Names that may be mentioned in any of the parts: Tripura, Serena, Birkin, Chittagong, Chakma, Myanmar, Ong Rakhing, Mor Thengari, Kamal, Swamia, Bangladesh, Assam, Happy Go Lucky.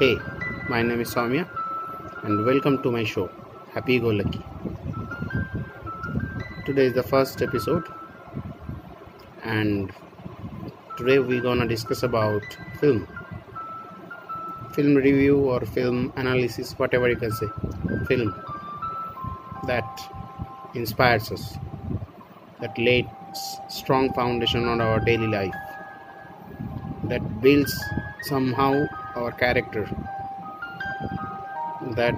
Hey, my name is Swamia and welcome to my show, Happy Go Lucky. Today is the first episode and today we're gonna discuss about film review or film analysis, whatever you can say, film that inspires us, that lays strong foundation on our daily life, that builds somehow our character, that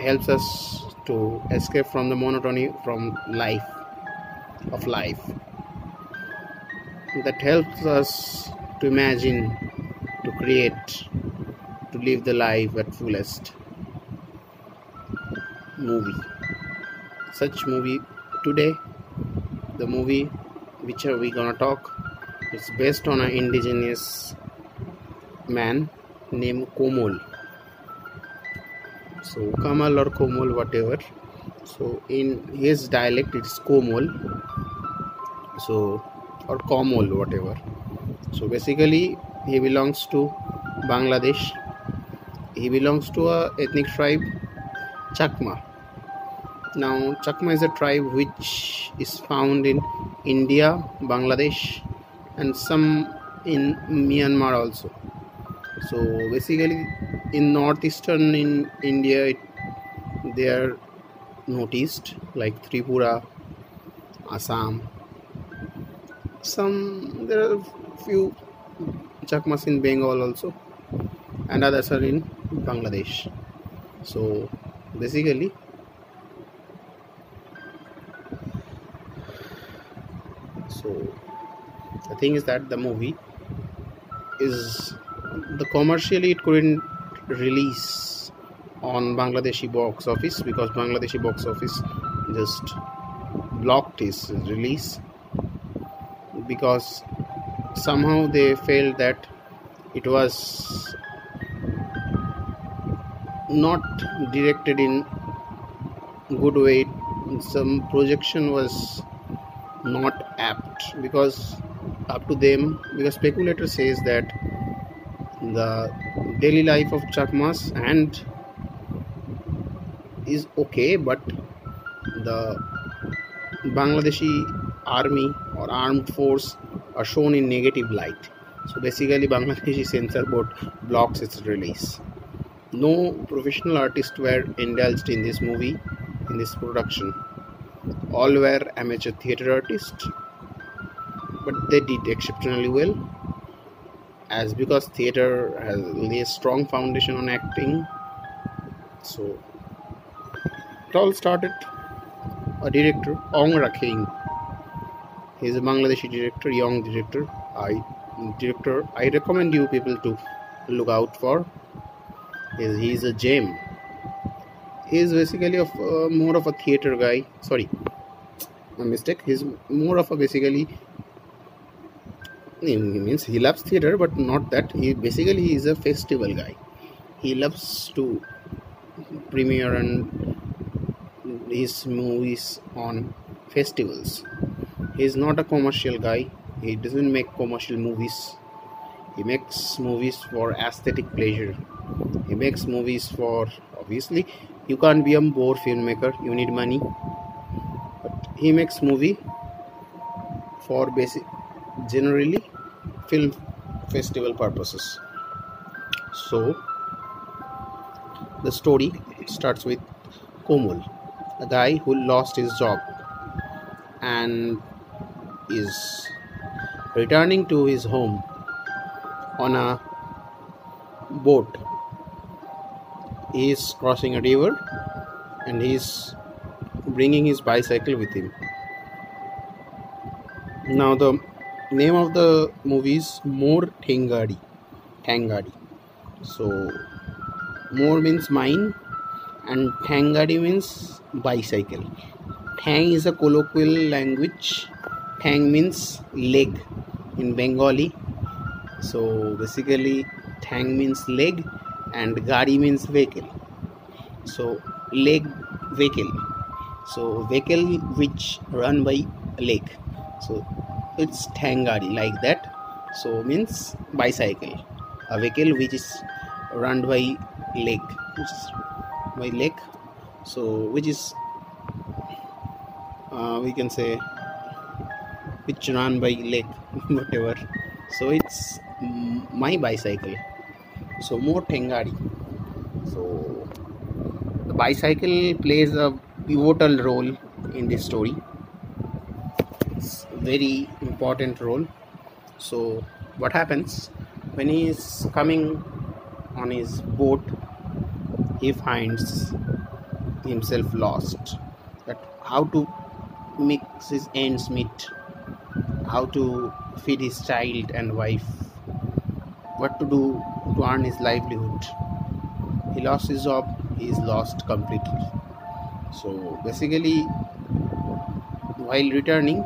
helps us to escape from the monotony of life, that helps us to imagine, to create, to live the life at fullest. Such movie today, the movie which are we gonna talk, is based on an indigenous man named Kamal. So Kamal or Kamal, whatever. So in his dialect it's Kamal, so, or Kamal, whatever. So basically he belongs to Bangladesh. He belongs to a ethnic tribe, Chakma. Now Chakma is a tribe which is found in India, Bangladesh and some in Myanmar also. So basically in northeastern in India they are noticed, like Tripura, Assam. There are a few Chakmas in Bengal also and others are in Bangladesh. So basically the thing is that the movie is commercially it couldn't release on Bangladeshi box office because Bangladeshi box office just blocked its release because somehow they felt that it was not directed in good way. Some projection was not apt because up to them, because speculator says that the daily life of Chakmas and is okay, but the Bangladeshi army or armed force are shown in negative light. So basically Bangladeshi censor board blocks its release. No professional artists were indulged in this movie, in this production. All were amateur theatre artists, but they did exceptionally well. As because theatre has laid strong foundation on acting, so it all started. A director, Ong Rakhing, he is a Bangladeshi director, young director. I recommend you people to look out for. He is a gem. He is basically more of a theatre guy. Sorry, my mistake. He is more of a basically. He means he loves theater, but not that. He is a festival guy. He loves to premiere and his movies on festivals. He is not a commercial guy. He doesn't make commercial movies. He makes movies for aesthetic pleasure. He makes movies for, obviously you can't be a poor filmmaker. You need money. But he makes movie for basic, generally film festival purposes. So the story starts with Kamal, a guy who lost his job and is returning to his home on a boat. He is crossing a river and he is bringing his bicycle with him. Now the name of the movie is Mor Thengari. So Mor means mine and Thengari means bicycle. Thang is a colloquial language. Thang means leg in Bengali. So basically Thang means leg and Gari means vehicle. So leg vehicle. So vehicle which run by leg. So it's Thengari, like that. So means bicycle, a vehicle which is run by lake, so which is we can say which run by lake whatever. So it's my bicycle. So Mor Thengari. So the bicycle plays a pivotal role in this story. It's a very important role. So what happens when he is coming on his boat, he finds himself lost. That how to make his ends meet, how to feed his child and wife, what to do to earn his livelihood. He lost his job, he is lost completely. So basically, while returning,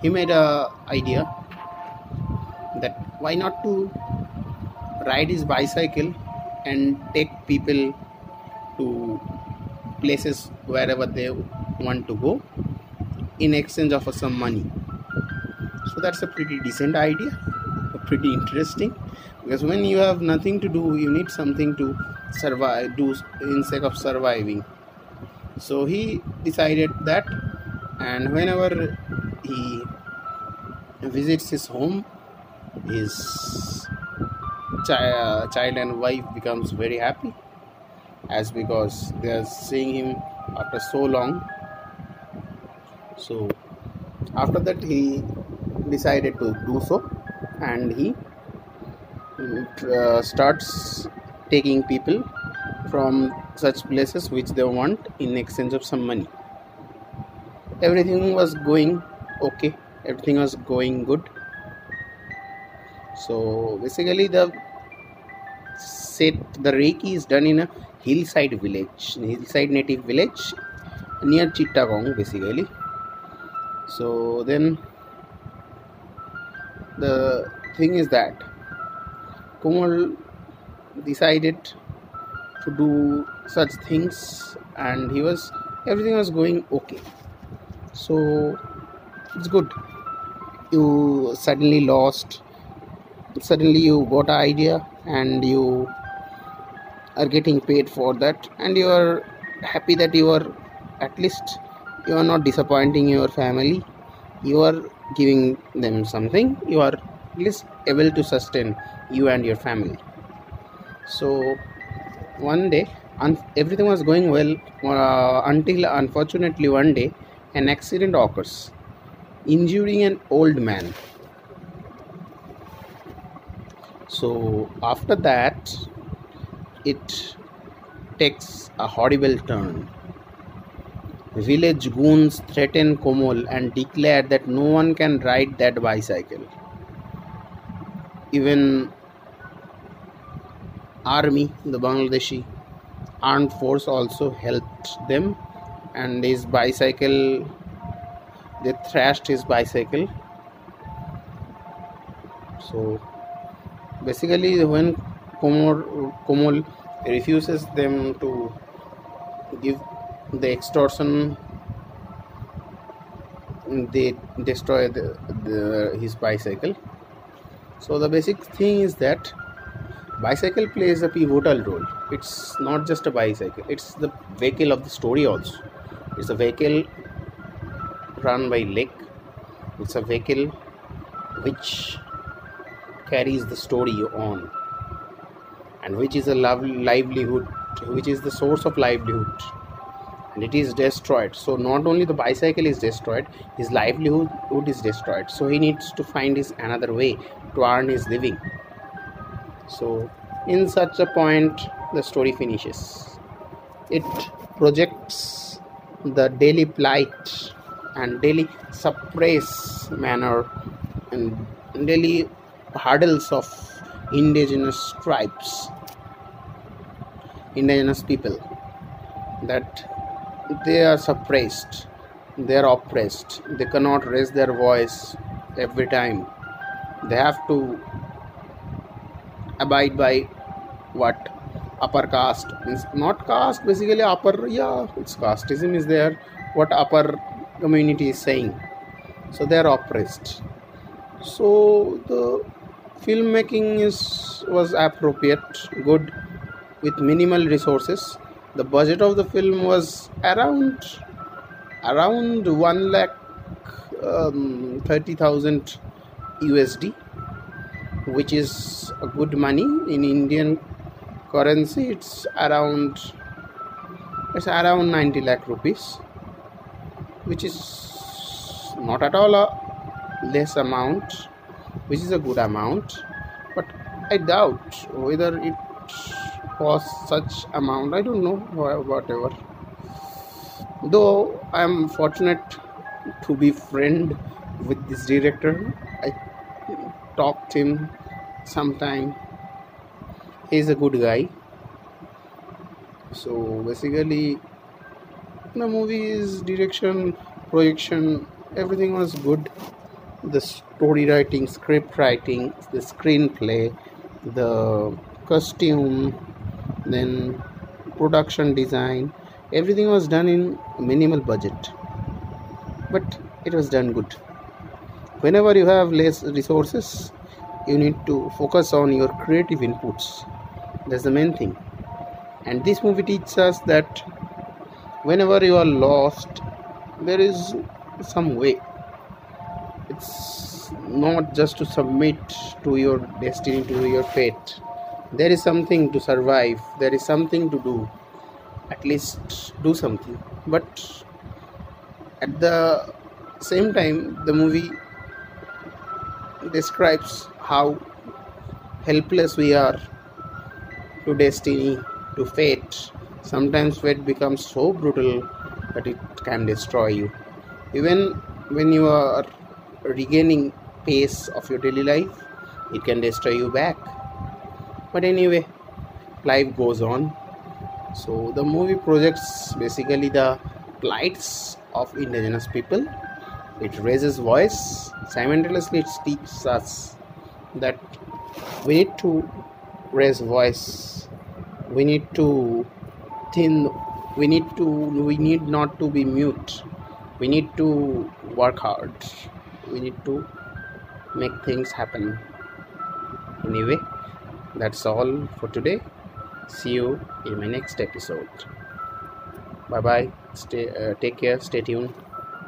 he made an idea that why not to ride his bicycle and take people to places wherever they want to go in exchange of some money. So that's a pretty decent idea, pretty interesting, because when you have nothing to do, you need something to survive, do in sake of surviving. So he decided that, and whenever he visits his home, his child and wife becomes very happy, as because they are seeing him after so long. So after that, he decided to do so, and he starts taking people from such places which they want in exchange of some money. Everything was going okay, everything was going good. So basically, the reiki is done in a hillside native village near Chittagong basically. So then the thing is that Kamal decided to do such things, and everything was going okay. So it's good. You suddenly lost. Suddenly you got an idea, and you are getting paid for that, and you are happy that you are at least you are not disappointing your family. You are giving them something. You are at least able to sustain you and your family. So one day, everything was going well until unfortunately one day an accident occurs, injuring an old man. So after that, it takes a horrible turn. Village goons threaten Kamal and declare that no one can ride that bicycle. Even army, the Bangladeshi armed force also helped them, and his bicycle, they thrashed his bicycle. So basically, when Kamal refuses them to give the extortion, they destroy his bicycle. So the basic thing is that bicycle plays a pivotal role. It's not just a bicycle, it's the vehicle of the story also. It's a vehicle run by lake. It's a vehicle which carries the story on, and which is a livelihood, which is the source of livelihood. And it is destroyed. So not only the bicycle is destroyed, his livelihood is destroyed. So he needs to find his another way to earn his living. So in such a point, the story finishes. It projects the daily plight and daily suppress manner and daily hurdles of indigenous tribes, indigenous people, that they are suppressed, they are oppressed, they cannot raise their voice every time. They have to abide by what upper caste means, not caste basically, upper, yeah, it's casteism is there, what upper community is saying. So they are oppressed. So the Filmmaking was appropriate, good, with minimal resources. The budget of the film was around 1,30,000 USD, which is a good money. In Indian currency, it's around 90 lakh rupees, which is not at all a less amount, which is a good amount. But I doubt whether it was such amount. I don't know, whatever. Though I am fortunate to be friend with this director. I talked him sometime. He's a good guy. So basically the movie's direction, projection, everything was good. The story writing, script writing, the screenplay, the costume, then production design, everything was done in minimal budget, but it was done good. Whenever you have less resources, you need to focus on your creative inputs. That's the main thing. And this movie teaches us that whenever you are lost, there is some way. It's not just to submit to your destiny, to your fate. There is something to survive. There is something to do. At least do something. But at the same time, the movie describes how helpless we are to destiny, to fate. Sometimes fate becomes so brutal that it can destroy you. Even when you are regaining pace of your daily life, it can destroy you back. But anyway, life goes on. So the movie projects basically the plights of indigenous people. It raises voice. Simultaneously, it teaches us that we need to raise voice. We need to thin. We need not to be mute. We need to work hard. We need to make things happen. Anyway, that's all for today. See you in my next episode. Bye bye. Take care. Stay tuned.